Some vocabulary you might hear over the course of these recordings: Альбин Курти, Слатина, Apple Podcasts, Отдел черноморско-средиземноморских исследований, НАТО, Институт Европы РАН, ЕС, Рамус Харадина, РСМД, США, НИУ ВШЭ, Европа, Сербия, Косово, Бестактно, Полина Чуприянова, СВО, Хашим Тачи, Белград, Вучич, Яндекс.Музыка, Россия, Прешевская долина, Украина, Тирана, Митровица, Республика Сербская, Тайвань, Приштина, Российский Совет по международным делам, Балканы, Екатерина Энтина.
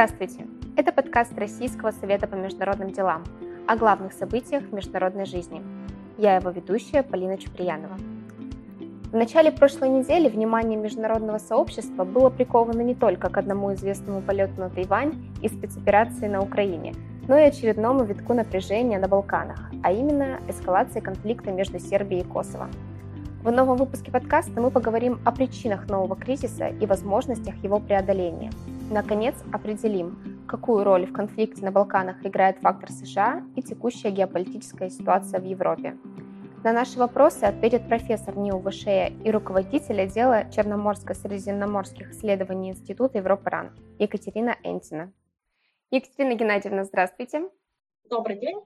Здравствуйте! Это подкаст Российского Совета по международным делам о главных событиях в международной жизни. Я его ведущая Полина Чуприянова. В начале прошлой недели внимание международного сообщества было приковано не только к одному известному полету на Тайвань и спецоперации на Украине, но и очередному витку напряжения на Балканах, а именно эскалации конфликта между Сербией и Косово. В новом выпуске подкаста мы поговорим о причинах нового кризиса и возможностях его преодоления. Наконец, определим, какую роль в конфликте на Балканах играет фактор США и текущая геополитическая ситуация в Европе. На наши вопросы ответит профессор НИУ ВШЭ и руководитель Отдела черноморско-средиземноморских исследований Института Европы РАН Екатерина Энтина. Екатерина Геннадьевна, здравствуйте. Добрый день.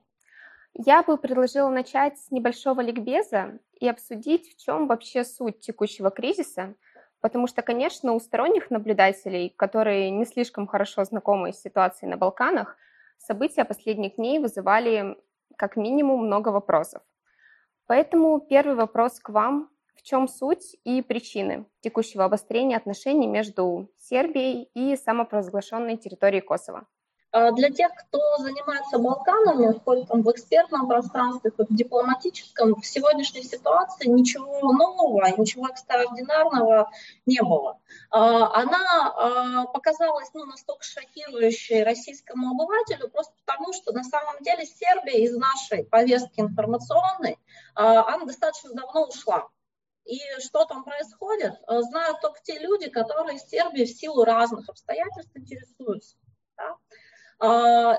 Я бы предложила начать с небольшого ликбеза и обсудить, в чем вообще суть текущего кризиса, потому что, конечно, у сторонних наблюдателей, которые не слишком хорошо знакомы с ситуацией на Балканах, события последних дней вызывали как минимум много вопросов. Поэтому первый вопрос к вам. В чем суть и причины текущего обострения отношений между Сербией и самопровозглашенной территорией Косово? Для тех, кто занимается Балканами, хоть там в экспертном пространстве, хоть в дипломатическом, в сегодняшней ситуации ничего нового, ничего экстраординарного не было. Она показалась настолько шокирующей российскому обывателю просто потому, что на самом деле Сербия из нашей повестки информационной, она достаточно давно ушла. И что там происходит, знают только те люди, которые Сербией в силу разных обстоятельств интересуются. Да?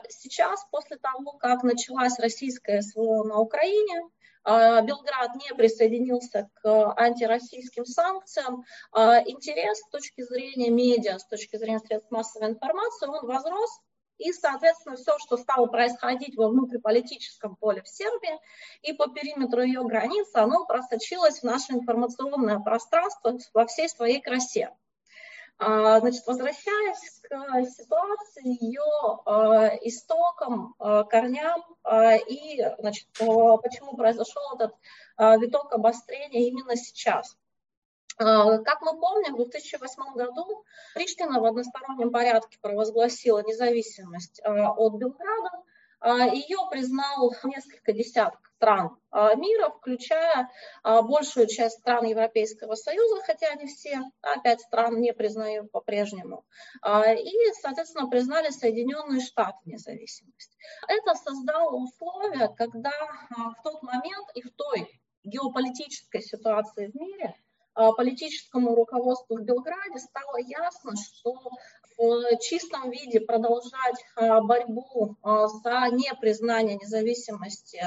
Сейчас, после того, как началась российская СВО на Украине, Белград не присоединился к антироссийским санкциям, интерес с точки зрения медиа, с точки зрения средств массовой информации, он возрос, и, соответственно, все, что стало происходить во внутриполитическом поле в Сербии и по периметру ее границ, оно просочилось в наше информационное пространство во всей своей красе. Значит, возвращаясь к ситуации, ее истокам, корням и почему произошел этот виток обострения именно сейчас. Как мы помним, в 2008 году Приштина в одностороннем порядке провозгласила независимость от Белграда. Ее признал несколько десятков стран мира, включая большую часть стран Европейского Союза, хотя не все, 5 стран не признают по-прежнему. И, соответственно, признали Соединенные Штаты независимость. Это создало условия, когда в тот момент и в той геополитической ситуации в мире политическому руководству в Белграде стало ясно, что в чистом виде продолжать борьбу за непризнание независимости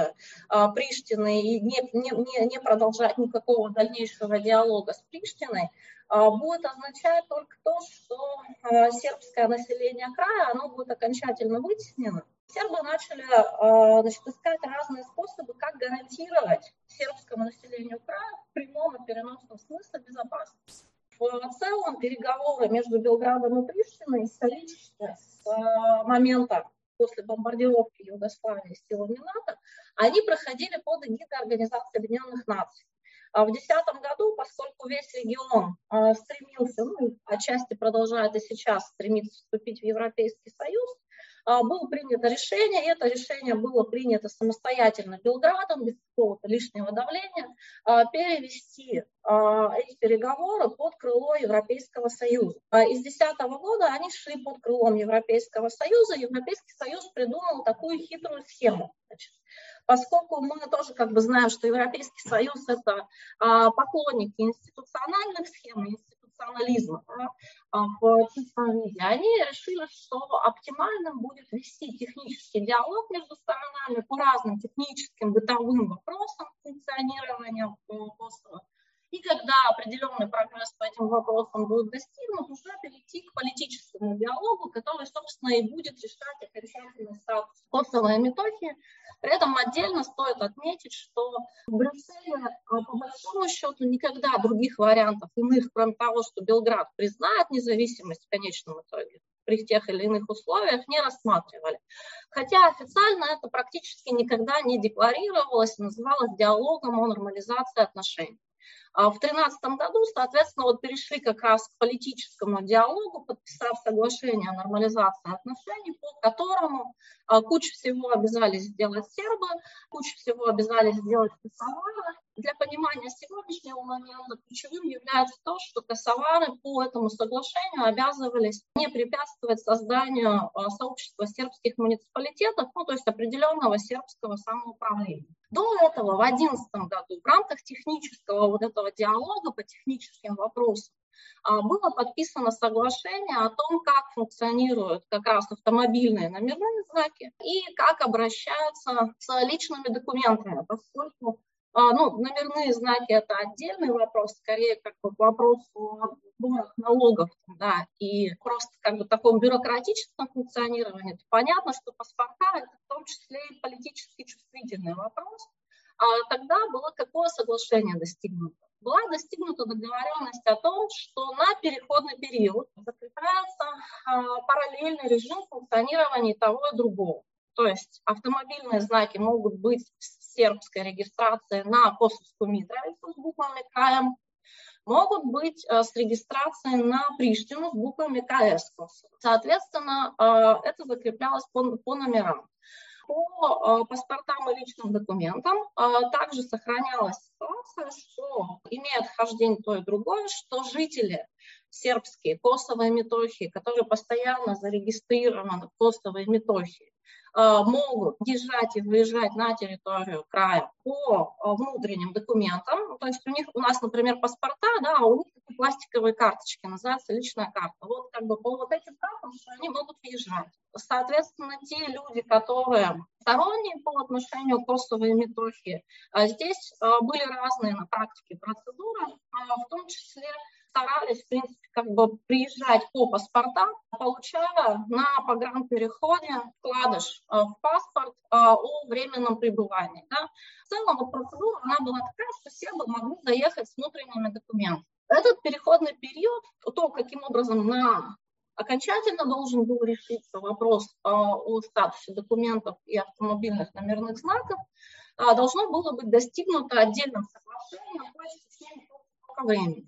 Приштины и не продолжать никакого дальнейшего диалога с Приштиной будет означать только то, что сербское население края, оно будет окончательно вытеснено. Сербы начали искать разные способы, как гарантировать сербскому населению края в прямом и переносном смысле безопасность. В целом переговоры между Белградом и Приштиной исторически с момента после бомбардировки Югославии силами НАТО, они проходили под эгидой Организации Объединенных Наций. В 2010 году, поскольку весь регион стремился, отчасти продолжает и сейчас стремиться вступить в Европейский Союз, было принято решение, и это решение было принято самостоятельно Белградом, без какого-то лишнего давления, перевести эти переговоры под крыло Европейского Союза. Из 2010 года они шли под крылом Европейского Союза, Европейский Союз придумал такую хитрую схему. Значит, поскольку мы тоже знаем, что Европейский Союз – это поклонники институциональных схем, институционализма в чистом виде, они решили, что оптимальным будет вести технический диалог между сторонами по разным техническим бытовым вопросам функционирования Косово. И когда определенный прогресс по этим вопросам будет достигнут, уже перейти к политическому диалогу, который, собственно, и будет решать окончательный статус Косово и Метохии. При этом отдельно стоит отметить, что в Брюсселе, по большому счету, никогда других вариантов иных, кроме того, что Белград признает независимость в конечном итоге, при тех или иных условиях не рассматривали. Хотя официально это практически никогда не декларировалось, называлось диалогом о нормализации отношений. В 2013 году, соответственно, вот перешли как раз к политическому диалогу, подписав соглашение о нормализации отношений, по которому кучу всего обязались сделать сербы, кучу всего обязались сделать косовары. Для понимания сегодняшнего момента ключевым является то, что косовары по этому соглашению обязывались не препятствовать созданию сообщества сербских муниципалитетов, ну, то есть определенного сербского самоуправления. До этого в 2011 году в рамках технического вот этого диалога по техническим вопросам было подписано соглашение о том, как функционируют как раз автомобильные номерные знаки и как обращаются с личными документами, поскольку ну, номерные знаки – это отдельный вопрос, скорее как бы вопрос о сборах налогов, да, и просто как бы таком бюрократическом функционировании. То понятно, что паспорта – это в том числе и политически чувствительный вопрос. А тогда было какое соглашение достигнуто? Была достигнута договоренность о том, что на переходный период закрепляется параллельный режим функционирования того и другого. То есть автомобильные знаки могут быть с сербской регистрацией на Косовскую Митровицу с буквами КМ, могут быть с регистрацией на Приштину с буквами КС. Соответственно, это закреплялось по номерам. По паспортам и личным документам также сохранялась ситуация, что имеет хождение то и другое, что жители сербские, Косово и Метохии, которые постоянно зарегистрированы в Косово и Метохии, могут езжать и выезжать на территорию края по внутренним документам. То есть у них, у нас, например, паспорта, да, а у них пластиковые карточки, называется личная карта. Вот как бы по вот этим картам они могут въезжать. Соответственно, те люди, которые сторонние по отношению к Косово и Метохии, здесь были разные на практике процедуры, в том числе старались, в принципе, как бы приезжать по паспортам, получая на погранпереходе вкладыш в паспорт о временном пребывании. Да. В целом вот процедура она была такая, что сербы могли заехать с внутренними документами. Этот переходный период, то, каким образом окончательно должен был решиться вопрос о статусе документов и автомобильных номерных знаков, должно было быть достигнуто отдельным соглашением в течение какого времени.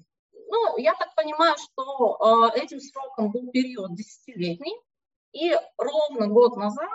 Ну, я так понимаю, что этим сроком был период десятилетний, и ровно год назад,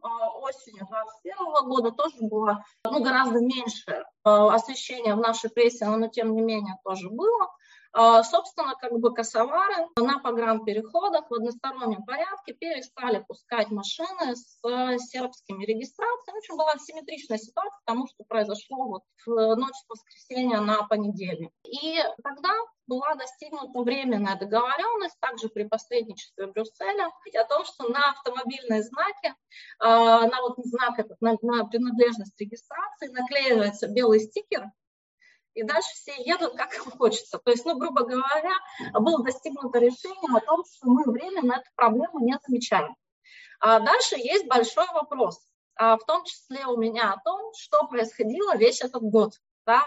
осенью 2021 года, тоже было гораздо меньше освещения в нашей прессе, но тем не менее тоже было. Собственно, как бы косовары на погранпереходах в одностороннем порядке перестали пускать машины с сербскими регистрациями. В общем, была асимметричная ситуация, потому что произошло вот в ночь с воскресенья на понедельник. И тогда была достигнута временная договоренность, также при посредничестве Брюсселя, о том, что на автомобильные знаки, на вот знак этот, на принадлежность регистрации наклеивается белый стикер, и дальше все едут, как им хочется. То есть, ну, грубо говоря, было достигнуто решение о том, что мы временно эту проблему не замечаем. А дальше есть большой вопрос, в том числе у меня о том, что происходило весь этот год. Да?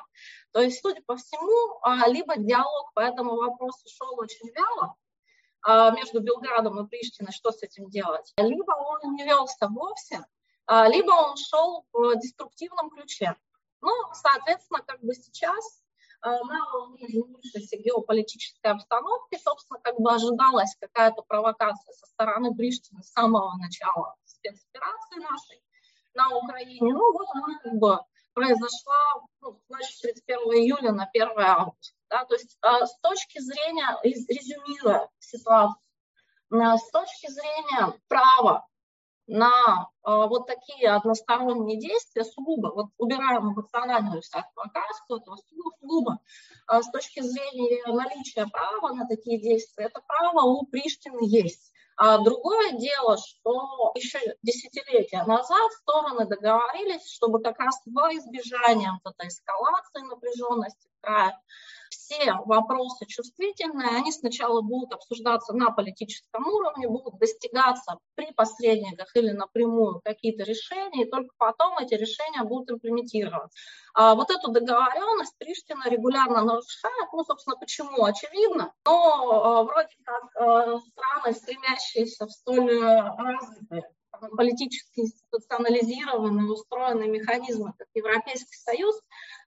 То есть, судя по всему, либо диалог по этому вопросу шел очень вяло между Белградом и Приштиной, что с этим делать, либо он не велся вовсе, либо он шел в деструктивном ключе. Ну, соответственно, как бы сейчас на уровне изменившейся геополитической обстановки, собственно, как бы ожидалась какая-то провокация со стороны Приштины с самого начала спецоперации нашей на Украине. Ну, вот она как бы произошла в ночь с 31 июля на 1 августа. Да? То есть с точки зрения, резюмируя ситуацию, с точки зрения права, на вот такие односторонние действия, сугубо, вот убираем эмоциональную всякую окраску, этого сугубо, с точки зрения наличия права на такие действия, это право у Приштины есть. А другое дело, что еще десятилетия назад стороны договорились, чтобы как раз во избежание вот этой эскалации напряженности в крае, все вопросы чувствительные, они сначала будут обсуждаться на политическом уровне, будут достигаться при посредниках или напрямую какие-то решения, и только потом эти решения будут имплементироваться. А вот эту договоренность Приштина регулярно нарушает, ну, собственно, почему, очевидно, но вроде как страны, стремящиеся в столь развитые политически институционализированные, устроенные механизмы, как Европейский Союз,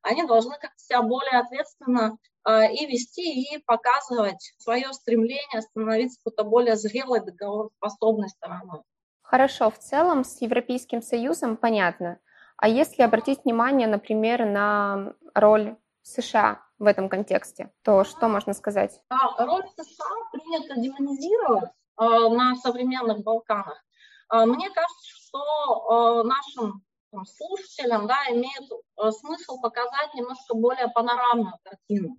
они должны как-то себя более ответственно и вести, и показывать свое стремление становиться какой-то более зрелой, договороспособной стороной. Хорошо, в целом с Европейским Союзом понятно. А если обратить внимание, например, на роль США в этом контексте, то что можно сказать? Роль США принято демонизировать на современных Балканах. Мне кажется, что нашим слушателям, да, имеет смысл показать немножко более панорамную картину.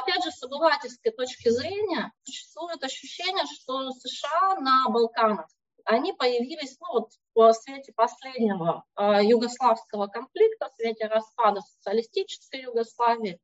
Опять же, с обывательской точки зрения существует ощущение, что США на Балканах, они появились в свете последнего югославского конфликта, в свете распада социалистической Югославии,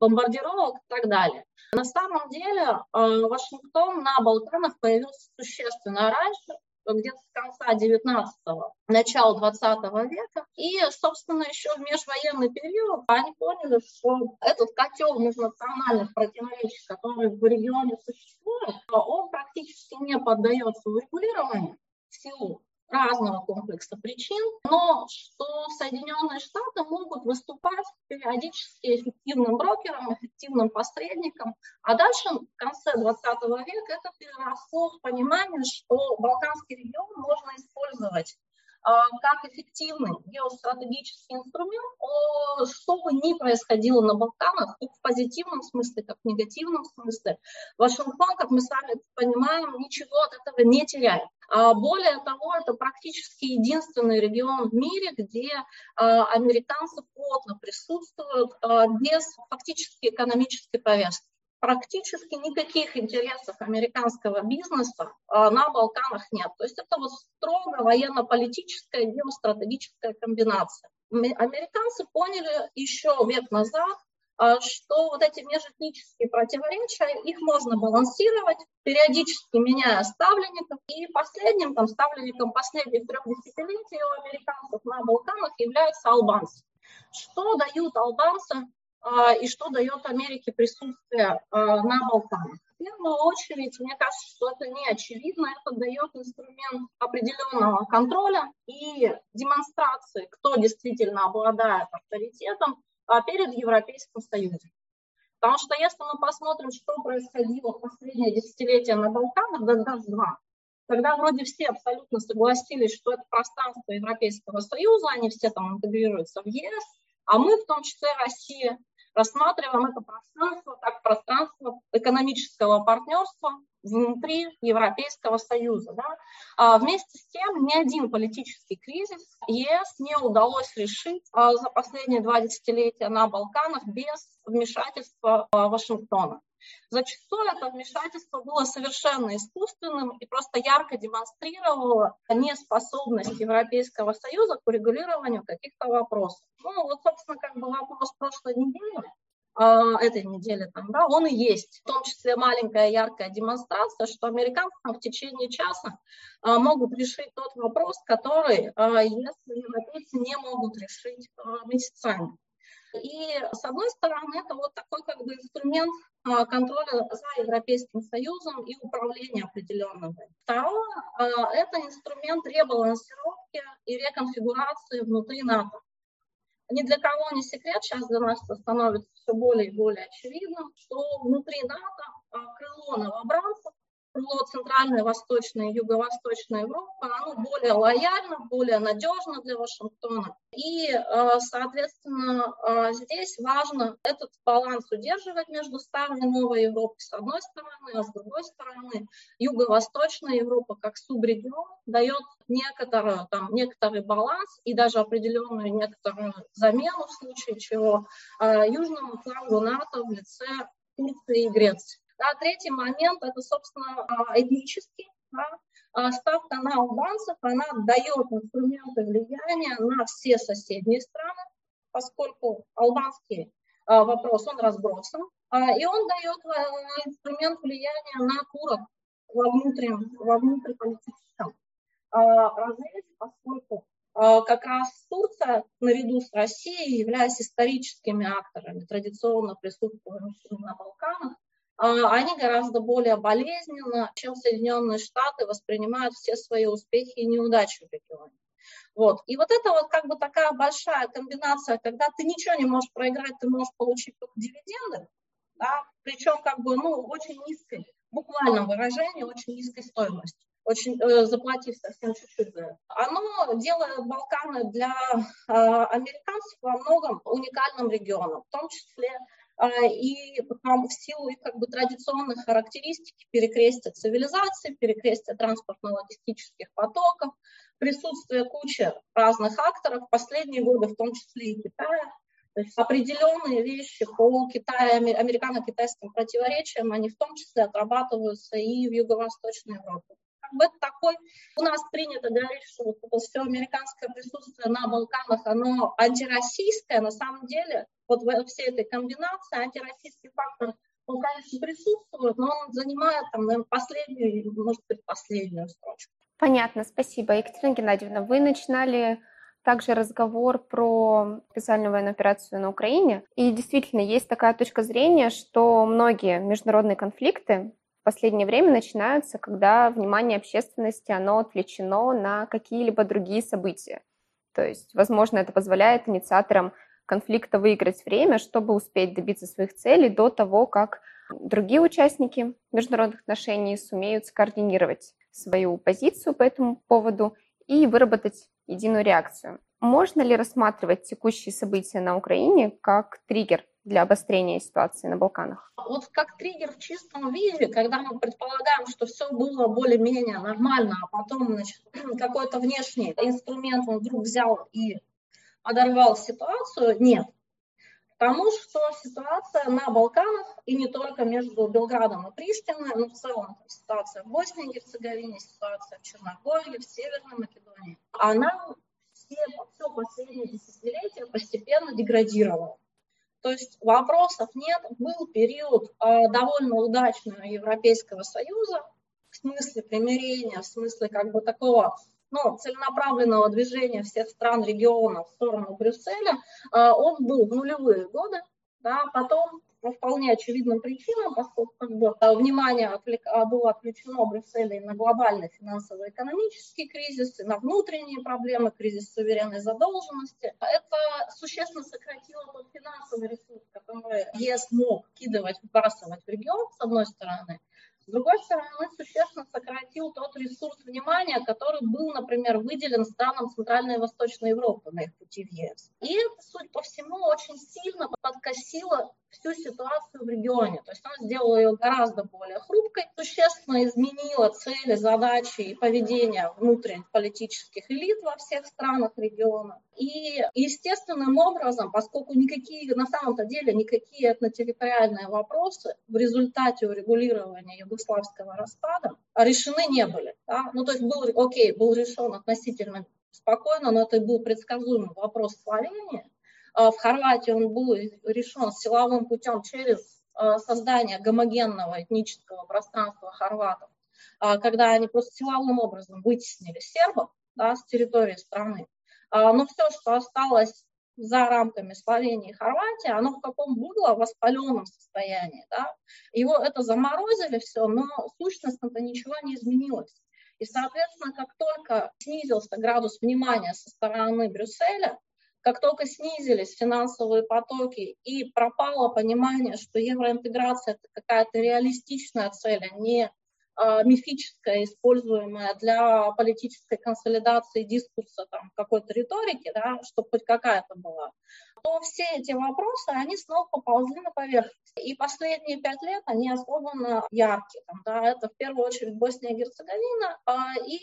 бомбардировок и так далее. На самом деле Вашингтон на Балканах появился существенно раньше, где-то с конца 19-го, начала 20 века. И, собственно, еще в межвоенный период они поняли, что этот котел межнациональных противоречий, который в регионе существует, он практически не поддается урегулированию в силу разного комплекса причин, но что Соединенные Штаты могут выступать периодически эффективным брокером, эффективным посредником, а дальше в конце 20 века это переросло в понимание, что Балканский регион можно использовать как эффективный геостратегический инструмент, что бы ни происходило на Балканах, как в позитивном смысле, как в негативном смысле, Вашингтон, как мы сами понимаем, ничего от этого не теряет. Более того, это практически единственный регион в мире, где американцы плотно присутствуют без фактически экономической повестки. Практически никаких интересов американского бизнеса на Балканах нет. То есть это строго военно-политическая, геостратегическая комбинация. Американцы поняли еще век назад, что эти межэтнические противоречия, их можно балансировать, периодически меняя ставленников. И последним ставленником последних 3 десятилетий у американцев на Балканах являются албанцы. Что дают албанцы и что дает Америке присутствие на Балканах? В первую очередь, мне кажется, что это не очевидно, это дает инструмент определенного контроля и демонстрации, кто действительно обладает авторитетом перед Европейским Союзом. Потому что если мы посмотрим, что происходило в последнее десятилетие на Балканах, да даже 2, когда вроде все абсолютно согласились, что это пространство Европейского Союза, они все там интегрируются в ЕС, а мы, в том числе Россия, рассматриваем это пространство как пространство экономического партнерства внутри Европейского Союза. Да? А вместе с тем ни один политический кризис ЕС не удалось решить за последние 2 десятилетия на Балканах без вмешательства Вашингтона. Зачастую это вмешательство было совершенно искусственным и просто ярко демонстрировало неспособность Европейского Союза к урегулированию каких-то вопросов. Собственно, вопрос прошлой недели, этой недели, он и есть. В том числе маленькая яркая демонстрация, что американцы в течение часа могут решить тот вопрос, который европейцы не могут решить месяцами. И, с одной стороны, это такой инструмент контроля за Европейским Союзом и управления определенного. Второе, это инструмент ребалансировки и реконфигурации внутри НАТО. Ни для кого не секрет, сейчас для нас это становится все более и более очевидным, что внутри НАТО крыло новобранцев, крыло Центральной, Восточной и Юго-Восточной Европы, оно более лояльно, более надежно для Вашингтона. И, соответственно, здесь важно этот баланс удерживать между старой и новой Европой с одной стороны, а с другой стороны Юго-Восточная Европа как субрегион дает некоторый баланс и даже определенную некоторую замену в случае чего южному флангу НАТО в лице Турции и Греции. А третий момент – это, собственно, этнический. Ставка на албанцев, она дает инструменты влияния на все соседние страны, поскольку албанский вопрос, он разбросан, и он дает инструмент влияния на турок во внутриполитическом разрезе, поскольку как раз Турция, наряду с Россией, являясь историческими акторами, традиционно присутствующими на Балканах, они гораздо более болезненно, чем Соединенные Штаты воспринимают все свои успехи и неудачи в регионе. Вот. И вот это вот как бы такая большая комбинация, когда ты ничего не можешь проиграть, ты можешь получить только дивиденды, да? Причем как бы, ну, очень низкой, буквально выражение, очень низкой стоимостью, заплатив совсем чуть-чуть за это. Оно делает Балканы для американцев во многом уникальным регионом, в том числе и там, в силу их как бы традиционной характеристики перекрестия цивилизации, перекрестия транспортно-логистических потоков, присутствие кучи разных акторов, последние годы в том числе и Китая. То есть определенные вещи по Китаю, американо-китайским противоречиям, они в том числе отрабатываются и в Юго-Восточной Европе. Как бы это такой, у нас принято говорить, что вот все американское присутствие на Балканах, оно антироссийское, на самом деле, вот во всей этой комбинации антироссийский фактор, он, конечно, присутствует, но он занимает там, наверное, последнюю, может быть, последнюю строчку. Понятно, спасибо. Екатерина Геннадьевна, вы начинали также разговор про специальную военную операцию на Украине. И действительно, есть такая точка зрения, что многие международные конфликты в последнее время начинаются, когда внимание общественности, оно отвлечено на какие-либо другие события. То есть, возможно, это позволяет инициаторам конфликта выиграть время, чтобы успеть добиться своих целей до того, как другие участники международных отношений сумеют скоординировать свою позицию по этому поводу и выработать единую реакцию. Можно ли рассматривать текущие события на Украине как триггер для обострения ситуации на Балканах? Вот как триггер в чистом виде, когда мы предполагаем, что все было более-менее нормально, а потом какой-то внешний инструмент он вдруг взял и подорвал ситуацию, нет. Потому что ситуация на Балканах, и не только между Белградом и Приштиной, но в целом ситуация в Боснии и Герцеговине, ситуация в Черногории, в Северной Македонии, она все последние десятилетия постепенно деградировала. То есть вопросов нет. Был период довольно удачного Европейского Союза в смысле примирения, в смысле как бы такого, ну, целенаправленного движения всех стран региона в сторону Брюсселя. Он был в нулевые годы, да, потом по вполне очевидным причинам, поскольку как бы, внимание было отвлечено Брюсселя и на глобальный финансово-экономический кризис, и на внутренние проблемы, кризис суверенной задолженности. Это существенно сократило тот финансовый ресурс, который ЕС мог вкидывать, выбрасывать в регион, с одной стороны. С другой стороны, существенно сократил тот ресурс внимания, который был, например, выделен странам Центральной и Восточной Европы на их пути в ЕС. И это, судя по всему, очень сильно подкосило всю ситуацию в регионе. То есть она сделала ее гораздо более хрупкой, существенно изменила цели, задачи и поведение внутренних политических элит во всех странах региона. И естественным образом, поскольку никакие, на самом-то деле, никакие этнотерриториальные вопросы в результате урегулирования югославского распада решены не были. Да? Ну, то есть был решен относительно спокойно, но это был предсказуемый вопрос Словении. В Хорватии он был решен силовым путем через создание гомогенного этнического пространства хорватов, когда они просто силовым образом вытеснили сербов, да, с территории страны. Но все, что осталось за рамками Словении и Хорватии, оно в каком было воспаленном состоянии. Да? Его это заморозили все, но сущностно-то ничего не изменилось. И, соответственно, как только снизился градус внимания со стороны Брюсселя, как только снизились финансовые потоки и пропало понимание, что евроинтеграция – это какая-то реалистичная цель, а не мифическая, используемая для политической консолидации дискурса там, какой-то риторики, да, чтобы хоть какая-то была, то все эти вопросы, они снова поползли на поверхность. И последние 5 лет они особенно яркие. Там, да, это в первую очередь Босния и Герцеговина и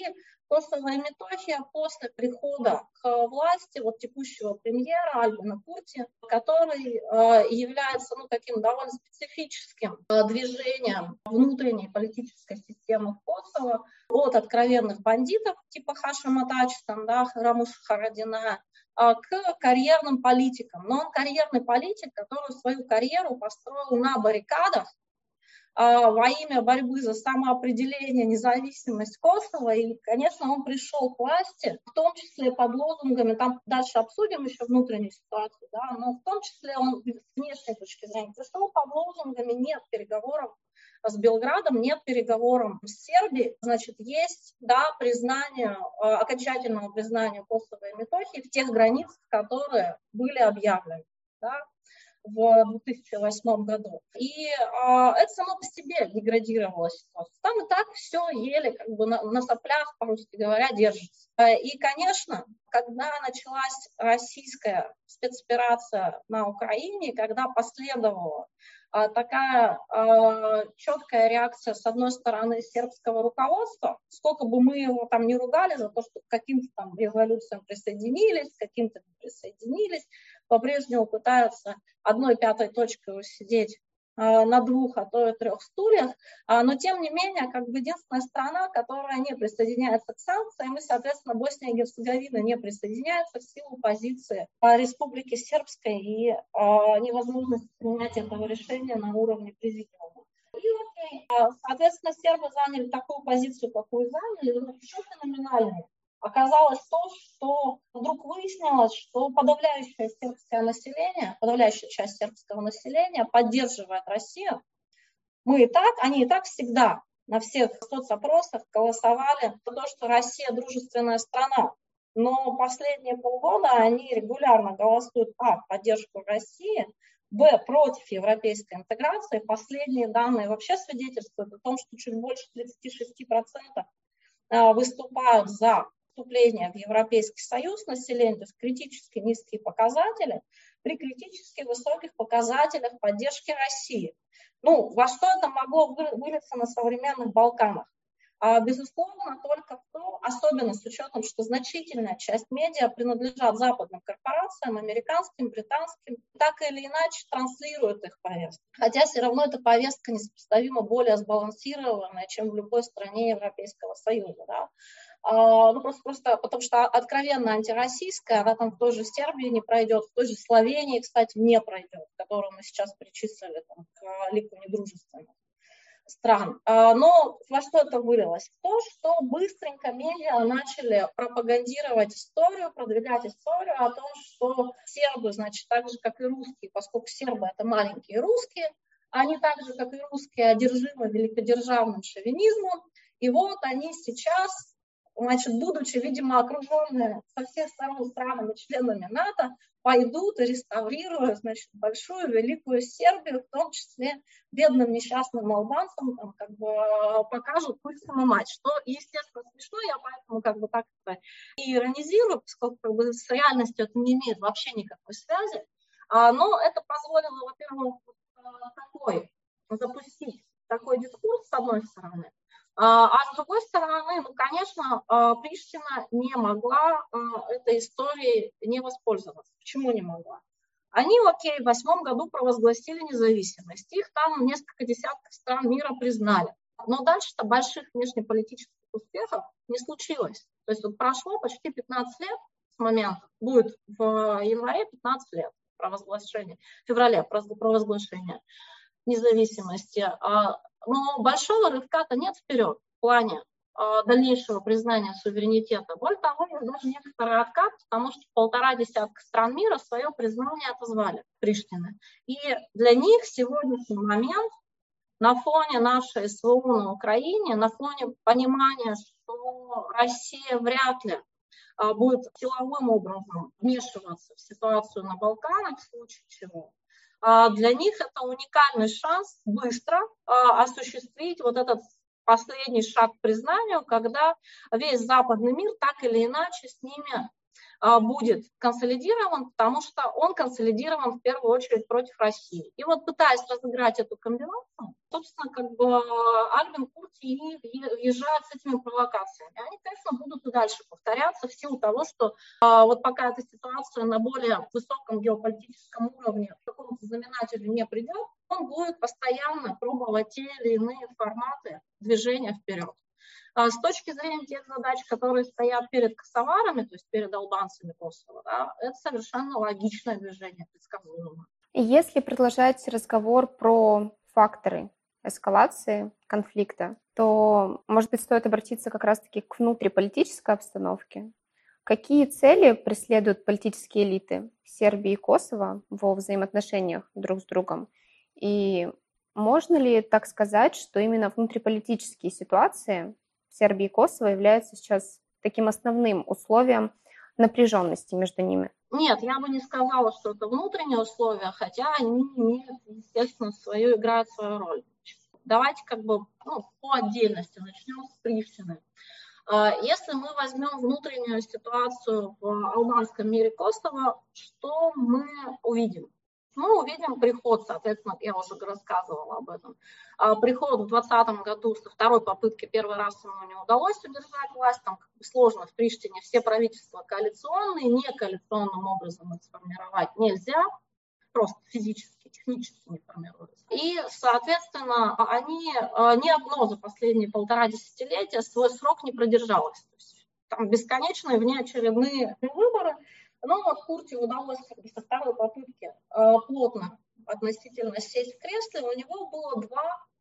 Косово и Метохия после прихода к власти вот текущего премьера Альбина Курти, который является, ну, таким довольно специфическим движением внутренней политической системы Косово от откровенных бандитов типа Хашима Тачи, да, Рамуса Харадина, к карьерным политикам. Но он карьерный политик, который свою карьеру построил на баррикадах во имя борьбы за самоопределение, независимость Косово. И, конечно, он пришел к власти, в том числе под лозунгами, там дальше обсудим еще внутреннюю ситуацию, да, но в том числе он с внешней точки зрения пришел под лозунгами «нет переговоров с Белградом, нет переговоров с Сербией, значит, есть, да, признание, окончательного признания Косово и Метохии в тех границах, которые были объявлены, да, в 2008 году. И это само по себе деградировалось. Там и так все еле как бы на соплях, по-русски говоря, держится. И, конечно, когда началась российская спецоперация на Украине, когда последовала такая четкая реакция, с одной стороны, сербского руководства, сколько бы мы его там не ругали за то, что к каким-то там революциям присоединились, к каким-то не присоединились, по-прежнему пытаются 1/5 точкой усидеть на 2, а то и 3 стульях, но тем не менее, как бы единственная страна, которая не присоединяется к санкциям, и, соответственно, Босния и Герцеговина не присоединяется в силу позиции Республики Сербской и невозможности принять этого решения на уровне президиума. И, соответственно, сербы заняли такую позицию, какую заняли, но еще феноменальную. Оказалось то, что вдруг выяснилось, что подавляющая часть сербского населения поддерживает Россию. Они и так всегда на всех соцопросах голосовали за то, что Россия дружественная страна. Но последние полгода они регулярно голосуют а. Поддержку России, б. Против европейской интеграции. Последние данные вообще свидетельствуют о том, что чуть больше 36% выступают за вступления в Европейский Союз населения, то есть критически низкие показатели, при критически высоких показателях поддержки России. Во что это могло вылиться на современных Балканах? Безусловно, только в том, особенно с учетом, что значительная часть медиа принадлежат западным корпорациям, американским, британским, так или иначе транслируют их повестку. Хотя все равно эта повестка несопоставимо более сбалансированная, чем в любой стране Европейского Союза. Да? Просто потому что откровенно антироссийская, она там в той же Сербии не пройдет, в той же Словении, кстати, не пройдет, которую мы сейчас причислили там, к лику недружественных стран. Но во что это вылилось? В то, что быстренько медиа начали продвигать историю о том, что сербы, значит, так же, как и русские, поскольку сербы – это маленькие русские, они так же, как и русские, одержимы великодержавным шовинизмом, и вот они сейчас, значит, будучи, видимо, окруженные со всех сторон странами-членами НАТО, пойдут и реставрируют, значит, большую, великую Сербию, в том числе бедным несчастным албанцам, там, как бы, покажут пульсом и мать, что, естественно, смешно, я поэтому, как бы, так и иронизирую, поскольку, как бы, с реальностью это не имеет вообще никакой связи, но это позволило, во-первых, запустить такой дискурс, с одной стороны. А с другой стороны, конечно, Приштина не могла этой историей не воспользоваться. Почему не могла? Они, в 2008 году провозгласили независимость. Их там несколько десятков стран мира признали. Но дальше-то больших внешнеполитических успехов не случилось. То есть прошло почти 15 лет с момента, будет в январе 15 лет провозглашения, в феврале провозглашения независимости. Но большого рывка-то нет вперед в плане дальнейшего признания суверенитета. Более того, даже некоторый откат, потому что 1,5 десятка стран мира свое признание отозвали Приштины. И для них сегодняшний момент на фоне нашей СВО на Украине, на фоне понимания, что Россия вряд ли будет силовым образом вмешиваться в ситуацию на Балканах, в случае чего, для них это уникальный шанс быстро осуществить вот этот последний шаг к признанию, когда весь западный мир так или иначе с ними будет консолидирован, потому что он консолидирован в первую очередь против России. И вот пытаясь разыграть эту комбинацию, собственно, как бы Альбин Курти въезжает с этими провокациями. Они, конечно, будут и дальше повторяться в силу того, что вот пока эта ситуация на более высоком геополитическом уровне к какому-то знаменателю не придет, он будет постоянно пробовать те или иные форматы движения вперед. С точки зрения тех задач, которые стоят перед косоварами, то есть перед албанцами Косово, да, это совершенно логичное движение, предсказуемое. Если продолжать разговор про факторы эскалации конфликта, то, может быть, стоит обратиться как раз-таки к внутриполитической обстановке. Какие цели преследуют политические элиты Сербии и Косово во взаимоотношениях друг с другом? И Можно ли так сказать, что именно внутриполитические ситуации в Сербии и Косово являются сейчас таким основным условием напряженности между ними? Нет, я бы не сказала, что это внутренние условия, хотя они имеют, естественно, играют свою роль. Давайте по отдельности начнем с Приштины. Если мы возьмем внутреннюю ситуацию в албанском мире Косово, что мы увидим? Мы увидим приход, соответственно, я уже рассказывала об этом, приход в 2020 году со второй попытки, первый раз ему не удалось удержать власть, там сложно в Приштине все правительства коалиционные, некоалиционным образом их сформировать нельзя, просто физически, технически не формируются. И, соответственно, они ни одно за последние 1,5 десятилетия свой срок не продержалось. То есть, там бесконечные внеочередные выборы. Но вот Курти удалось со второй попытки плотно относительно сесть в кресле. У него было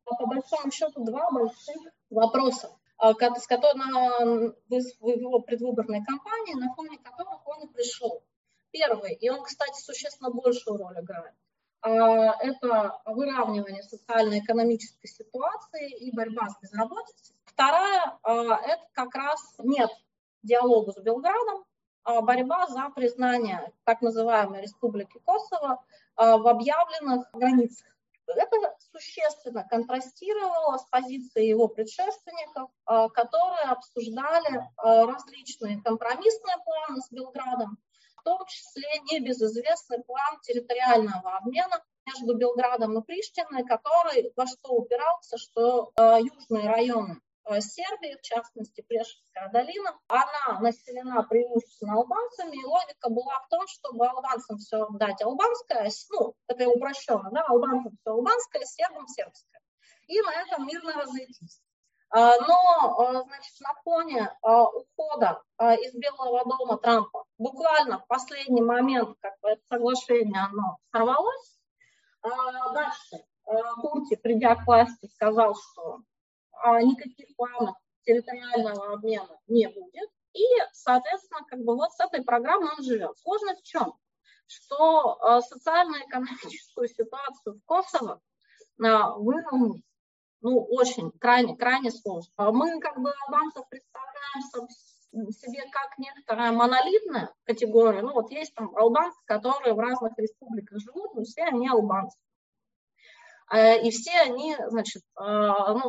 по большому счету, два больших вопроса, с которыми в его предвыборной кампании, на фоне которых он и пришел. Первый, и он, кстати, существенно большую роль играет, это выравнивание социально-экономической ситуации и борьба с безработицей. Вторая, это как раз нет диалога с Белградом, борьба за признание так называемой Республики Косово в объявленных границах. Это существенно контрастировало с позицией его предшественников, которые обсуждали различные компромиссные планы с Белградом, в том числе небезызвестный план территориального обмена между Белградом и Приштиной, который во что упирался, что южные районы Сербии, в частности Прешевская долина, она населена преимущественно албанцами, и логика была в том, чтобы албанцам все дать албанское, это упрощенно, да, албанцам все албанское, сербам сербское, и на этом мирно разойтись. Но, на фоне ухода из Белого дома Трампа буквально в последний момент это соглашение оно сорвалось. Дальше Курти, придя к власти, сказал, что никаких планов территориального обмена не будет. И, соответственно, с этой программой он живет. Сложность в чем? Что социально-экономическую ситуацию в Косово выровнять крайне сложно. Мы албанцев представляем себе как некоторая монолитная категория. Есть там албанцы, которые в разных республиках живут, но все они албанцы. И все они,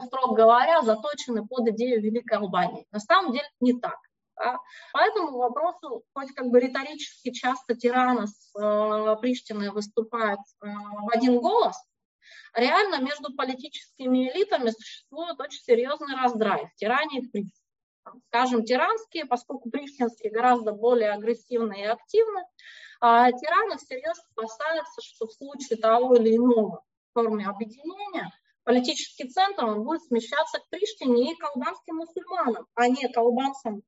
строго говоря, заточены под идею Великой Албании. На самом деле не так. Да? Поэтому вопросу, хоть риторически часто Тирана с Приштиной выступает в один голос, реально между политическими элитами существует очень серьезный раздрай в Тиране и в Приштине. Скажем, тиранские, поскольку приштинские гораздо более агрессивны и активны, Тирана всерьез опасается, что в случае того или иного форме объединения, политический центр он будет смещаться к Приштине и к албанским мусульманам, а не к албанцам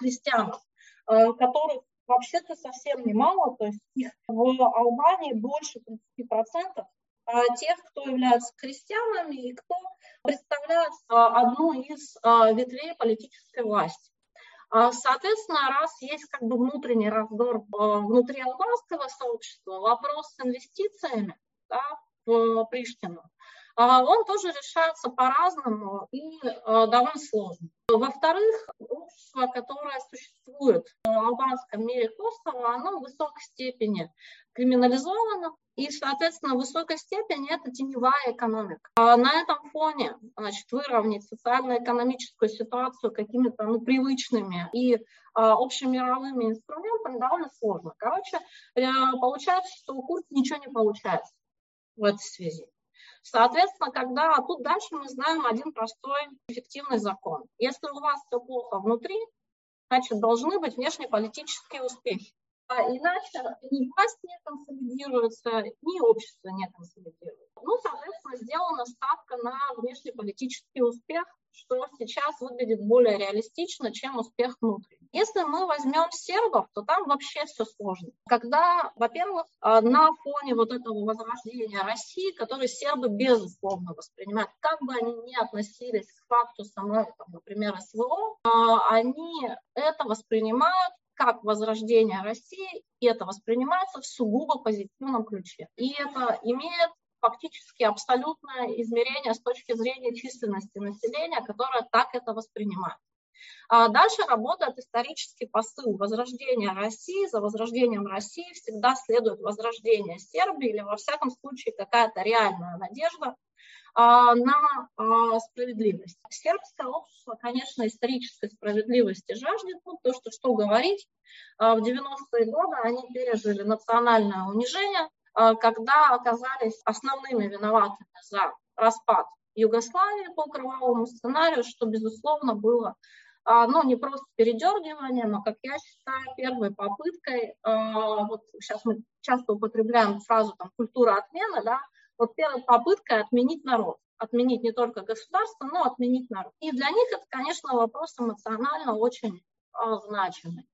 христианам, которых вообще-то совсем немало, то есть их в Албании больше 30% тех, кто является христианами и кто представляет одну из ветвей политической власти. Соответственно, раз есть внутренний раздор внутри албанского сообщества, вопрос с инвестициями, да, в Приштину, он тоже решается по-разному и довольно сложно. Во-вторых, общество, которое существует в албанском мире Косово, оно в высокой степени криминализовано, и, соответственно, в высокой степени это теневая экономика. На этом фоне выровнять социально-экономическую ситуацию какими-то привычными и общемировыми инструментами довольно сложно. Получается, что у Курти ничего не получается в этой связи. Соответственно, тут дальше мы знаем один простой эффективный закон. Если у вас все плохо внутри, значит, должны быть внешнеполитические успехи. А иначе ни власть не консолидируется, ни общество не консолидируется. Соответственно, сделана ставка на внешнеполитический успех, что сейчас выглядит более реалистично, чем успех внутренний. Если мы возьмем сербов, то там вообще все сложно. Во-первых, на фоне этого возрождения России, которое сербы безусловно воспринимают, как бы они ни относились к факту самой, например, СВО, они это воспринимают как возрождение России, и это воспринимается в сугубо позитивном ключе. И это имеет фактически абсолютное измерение с точки зрения численности населения, которое так это воспринимает. А дальше работает исторический посыл возрождения России. За возрождением России всегда следует возрождение Сербии или, во всяком случае, какая-то реальная надежда на справедливость. Сербское общество, конечно, исторической справедливости жаждет. Ну, то, что говорить, в 90-е годы они пережили национальное унижение, когда оказались основными виноватыми за распад Югославии по кровавому сценарию, что, безусловно, было не просто передергиванием, а, как я считаю, первой попыткой, вот сейчас мы часто употребляем фразу «культура отмены», да, вот первой попыткой отменить народ, отменить не только государство, но отменить народ. И для них это, конечно, вопрос эмоционально очень значимый.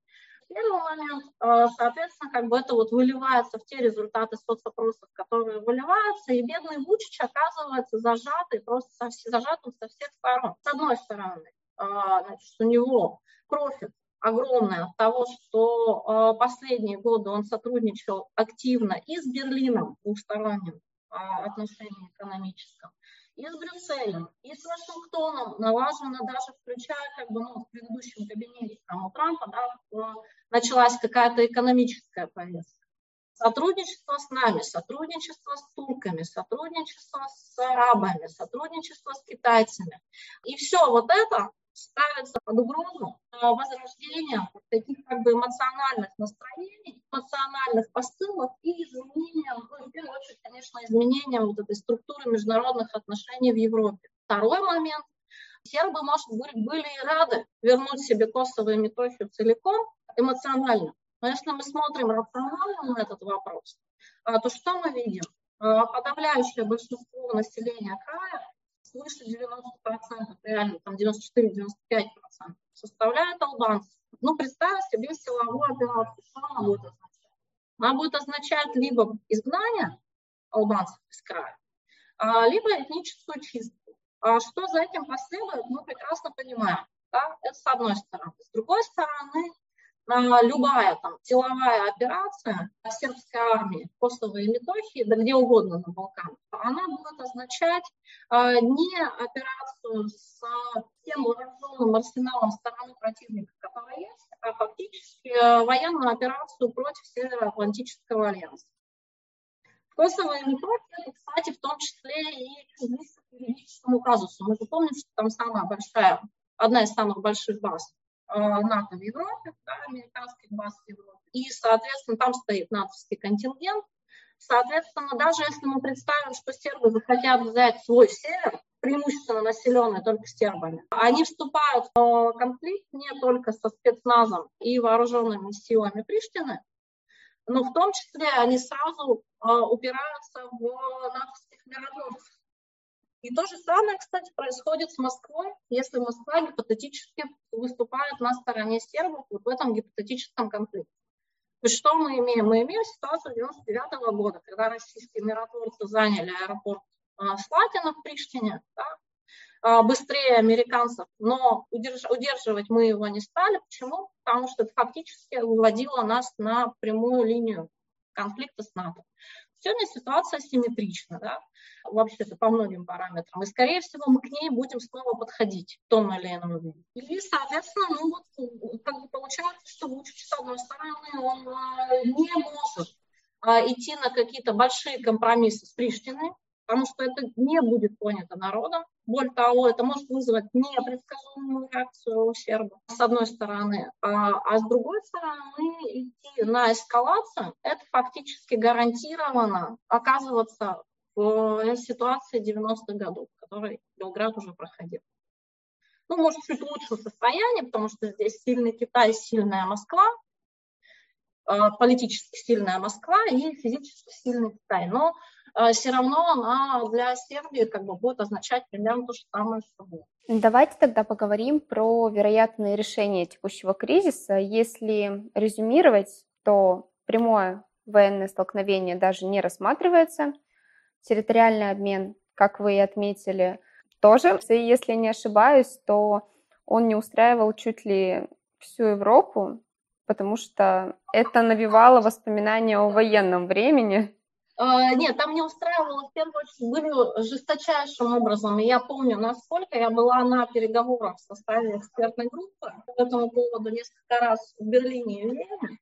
Первый момент, соответственно, это выливается в те результаты соцопросов, которые выливаются, и бедный Вучич оказывается зажатый, просто зажатым со всех сторон. С одной стороны, значит, у него профит огромный от того, что последние годы он сотрудничал активно и с Берлином в двустороннем отношении экономическом, и с Брюсселем, и с Вашингтоном налажено, даже включая в предыдущем кабинете у Трампа, да, началась какая-то экономическая повестка. Сотрудничество с нами, сотрудничество с турками, сотрудничество с арабами, сотрудничество с китайцами. И все вот это ставится под угрозу возрождения таких эмоциональных настроений, эмоциональных посылов и изменениям, в первую очередь, конечно, изменениям вот этой структуры международных отношений в Европе. Второй момент. Сербы, может быть, были и рады вернуть себе Косово и Метохию целиком эмоционально. Но если мы смотрим рационально на этот вопрос, то что мы видим? Подавляющее большинство населения края, свыше 90%, реально, 94-95% составляют албанцы. Ну, представь себе силовую операцию, что она будет означать? Она будет означать либо изгнание албанцев из края, либо этническую чистку. Что за этим последует, мы прекрасно понимаем. Да? Это с одной стороны. С другой стороны, любая силовая операция сербской армии, Косово и Метохии, да где угодно на Балканах, она будет означать не операцию с тем вооруженным арсеналом стороны противника, который есть, а фактически военную операцию против Североатлантического альянса. Косово и Метохия, кстати, в том числе и к юридическому казусу. Мы же помним, что там самая большая, одна из самых больших баз НАТО в Европе, да, американских баз в Европе. И, соответственно, там стоит натовский контингент. Соответственно, даже если мы представим, что сербы захотят взять свой север, преимущественно населенный только сербами, они вступают в конфликт не только со спецназом и вооруженными силами Приштины, но в том числе они сразу упираются в натовских миротворцев. И то же самое, кстати, происходит с Москвой, если Москва гипотетически выступает на стороне сербов вот в этом гипотетическом конфликте. То есть что мы имеем? Мы имеем ситуацию 1999 года, когда российские миротворцы заняли аэропорт Слатина в Приштине, да, быстрее американцев, но удерживать мы его не стали. Почему? Потому что это фактически выводило нас на прямую линию конфликта с НАТО. Сегодня ситуация симметрична, да? Вообще-то по многим параметрам. И, скорее всего, мы к ней будем снова подходить в том или ином виде. И, соответственно, получается, что Вучич, с одной стороны, он не может идти на какие-то большие компромиссы с Приштиной, потому что это не будет понято народом. Более того, это может вызвать непредсказуемую реакцию у сербов, с одной стороны. А с другой стороны, идти на эскалацию, это фактически гарантированно оказываться в ситуации 90-х годов, в которой Белград уже проходил. Ну, может, чуть лучше состояние, потому что здесь сильный Китай, сильная Москва, политически сильная Москва и физически сильный Китай. Но все равно она для Сербии будет означать примерно то же самое, что было. Давайте тогда поговорим про вероятные решения текущего кризиса. Если резюмировать, то прямое военное столкновение даже не рассматривается. Территориальный обмен, как вы и отметили, тоже. Если не ошибаюсь, то он не устраивал чуть ли всю Европу, потому что это навевало воспоминания о военном времени. Нет, там не устраивало, в первую очередь, жесточайшим образом. И я помню, насколько я была на переговорах в составе экспертной группы по этому поводу несколько раз в Берлине и Вене.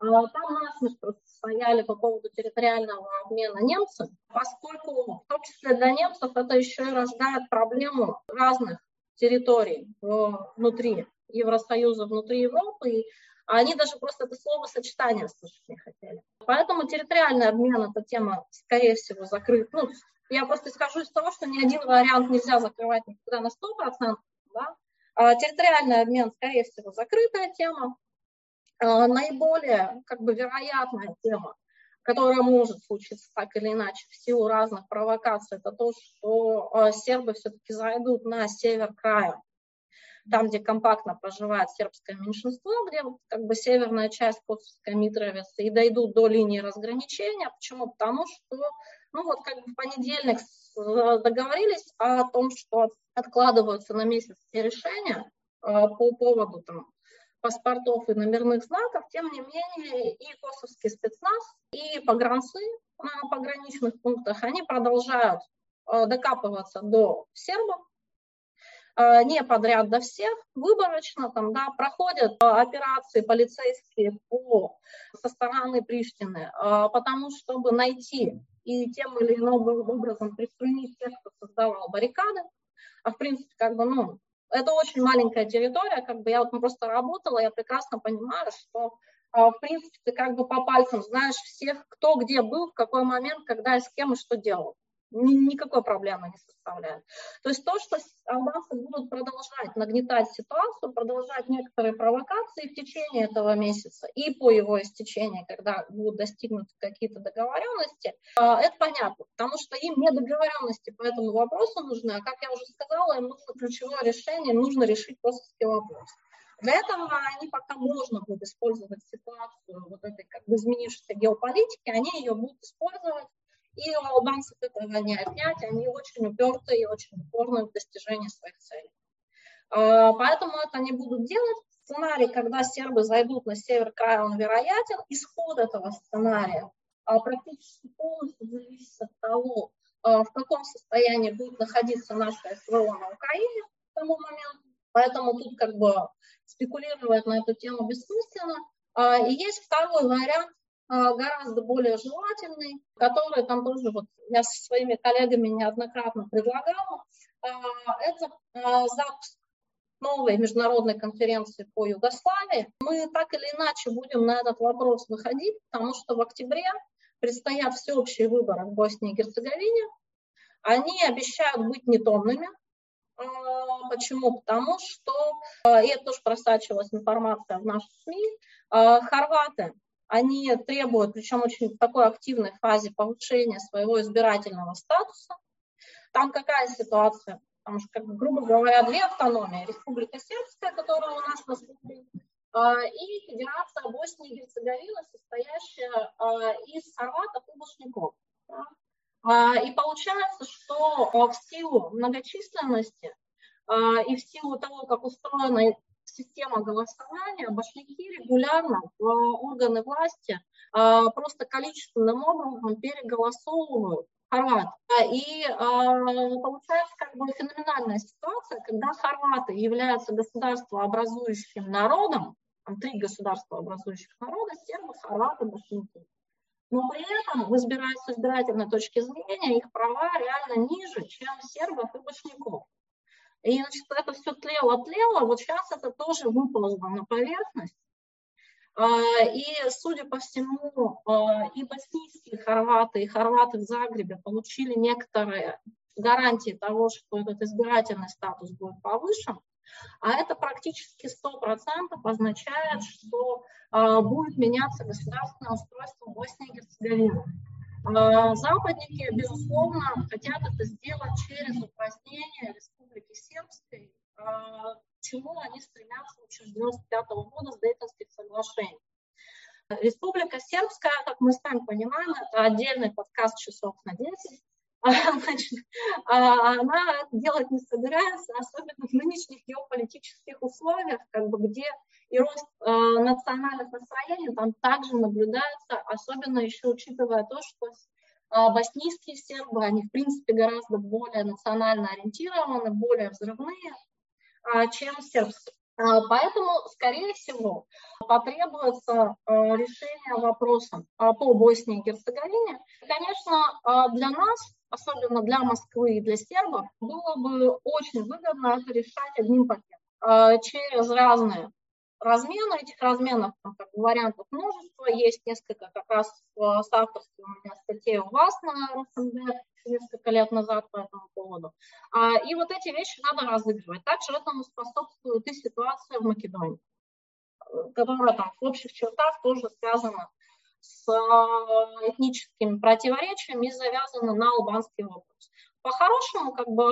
Там насмерть противостояли по поводу территориального обмена немцев, поскольку в том числе для немцев это еще и рождает проблему разных территорий внутри Евросоюза, внутри Европы, и они даже просто это словосочетание слышать не хотели. Поэтому территориальный обмен – эта тема, скорее всего, закрыта. Ну, я просто исхожу из того, что ни один вариант нельзя закрывать никогда на 100%. Да? А территориальный обмен, скорее всего, закрытая тема. Наиболее как бы вероятная тема, которая может случиться так или иначе в силу разных провокаций, это то, что сербы все-таки зайдут на север края, там, где компактно проживает сербское меньшинство, где как бы северная часть Косовской Митровицы, и дойдут до линии разграничения. Почему? Потому что, ну вот как бы в понедельник договорились о том, что откладываются на месяц все решения по поводу там паспортов и номерных знаков, тем не менее и косовский спецназ, и погранцы на пограничных пунктах, они продолжают докапываться до сербов, не подряд до всех, выборочно там, да, проходят операции полицейские со стороны Приштины, потому чтобы найти и тем или иным образом приструнить тех, кто создавал баррикады, а в принципе как бы, ну, это очень маленькая территория, как бы я вот просто работала, я прекрасно понимаю, что в принципе ты как бы по пальцам знаешь всех, кто где был, в какой момент, когда и с кем и что делал. Никакой проблемы не составляет. То есть то, что албанцы будут продолжать нагнетать ситуацию, продолжать некоторые провокации в течение этого месяца и по его истечении, когда будут достигнуты какие-то договоренности, это понятно, потому что им не договоренности по этому вопросу нужны, а как я уже сказала, им нужно ключевое решение, нужно решить косовский вопрос. Для этого они пока можно будет использовать ситуацию вот этой как бы изменившейся геополитики, они ее будут использовать. И у албанцев этого не отнять, они очень упертые и очень упорные в достижении своих целей. Поэтому это они будут делать. Сценарий, когда сербы зайдут на север края, он вероятен. Исход этого сценария практически полностью зависит от того, в каком состоянии будет находиться наше СВО на Украине к тому моменту. Поэтому тут как бы спекулировать на эту тему бессмысленно. И есть второй вариант, гораздо более желательный, который там тоже вот я со своими коллегами неоднократно предлагала, это запуск новой международной конференции по Югославии. Мы так или иначе будем на этот вопрос выходить, потому что в октябре предстоят всеобщие выборы в Боснии и Герцеговине. Они обещают быть нетомными. Почему? Потому что, и это тоже просачивалась информация в наших СМИ, хорваты, они требуют, причем очень в такой активной фазе, повышения своего избирательного статуса. Там какая ситуация? Потому что, грубо говоря, две автономии. Республика Сербская, которая у нас наступила, и Федерация Боснии и Герцеговины, состоящая из хорватов и босников. И получается, что в силу многочисленности и в силу того, как устроена система голосования, башняки регулярно органы власти просто количественным образом переголосовывают хорват. И получается как бы феноменальная ситуация, когда хорваты являются государствообразующим народом, там три государствообразующих народа, сербы, хорваты, башняки. Но при этом с избирательной точки зрения их права реально ниже, чем сербов и башняков. И, значит, это все тлело-тлело, вот сейчас это тоже выползло на поверхность. И, судя по всему, и боснийские хорваты, и хорваты в Загребе получили некоторые гарантии того, что этот избирательный статус будет повышен. А это практически 100% означает, что будет меняться государственное устройство Боснии и Герцеговины. Западники, безусловно, хотят это сделать через упразднение Республики Сербской, к чему они стремятся уже с 1995 года с Дейтонских соглашений. Республика Сербская, как мы сами понимаем, это отдельный подкаст часов на 10, она делать не собирается, особенно в нынешних геополитических условиях, как бы где и рост национальных настроений там также наблюдается, особенно еще учитывая то, что Боснийские сербы, они, в принципе, гораздо более национально ориентированы, более взрывные, чем сербские. Поэтому, скорее всего, потребуется решение вопроса по Боснии и Герцеговине. Конечно, для нас, особенно для Москвы и для сербов, было бы очень выгодно это решать одним пакетом через разные размены. Этих разменов, как вариантов, множество. Есть несколько как раз с авторством у меня статей у вас на РСМД несколько лет назад по этому поводу. И вот эти вещи надо разыгрывать. Также этому способствует и ситуация в Македонии, которая там в общих чертах тоже связана с этническими противоречиями и завязана на албанский вопрос. По-хорошему, как бы,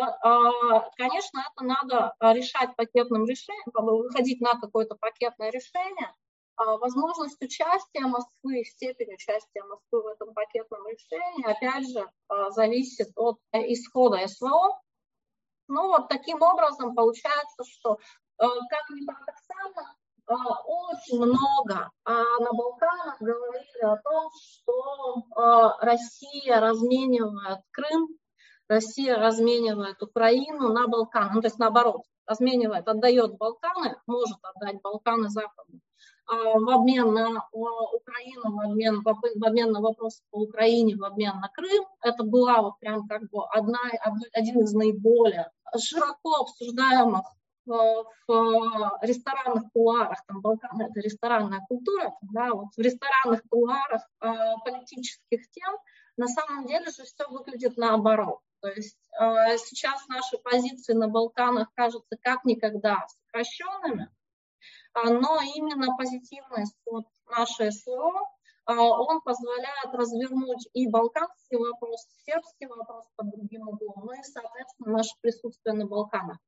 конечно, это надо решать пакетным решением, выходить на какое-то пакетное решение. Возможность участия Москвы, степень участия Москвы в этом пакетном решении, опять же, зависит от исхода СВО. Ну вот таким образом получается, что, как ни парадоксально, очень много на Балканах говорили о том, что Россия разменивает Крым, Россия разменивает Украину на Балканы, ну, то есть наоборот, разменивает, отдает Балканы, может отдать Балканы Западу в обмен на Украину, в обмен на вопросы по Украине, в обмен на Крым. Это была вот прям как бы один из наиболее широко обсуждаемых в ресторанных кулуарах, там Балканы – это ресторанная культура, да, вот в ресторанных кулуарах политических тем. На самом деле же все выглядит наоборот. То есть сейчас наши позиции на Балканах кажутся как никогда сокращенными, но именно позитивный исход нашей СВО, он позволяет развернуть и балканский вопрос, и сербский вопрос под другим углом, ну и, соответственно, наше присутствие на Балканах.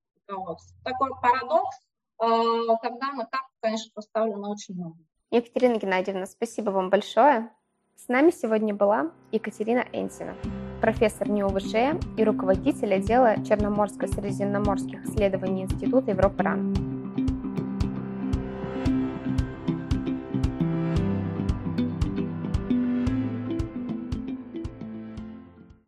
Такой парадокс, когда на карту, конечно, поставлено очень много. Екатерина Геннадьевна, спасибо вам большое. С нами сегодня была Екатерина Энтина, профессор НИУ ВШЭ и руководитель отдела черноморско-средиземноморских исследований Института Европы РАН.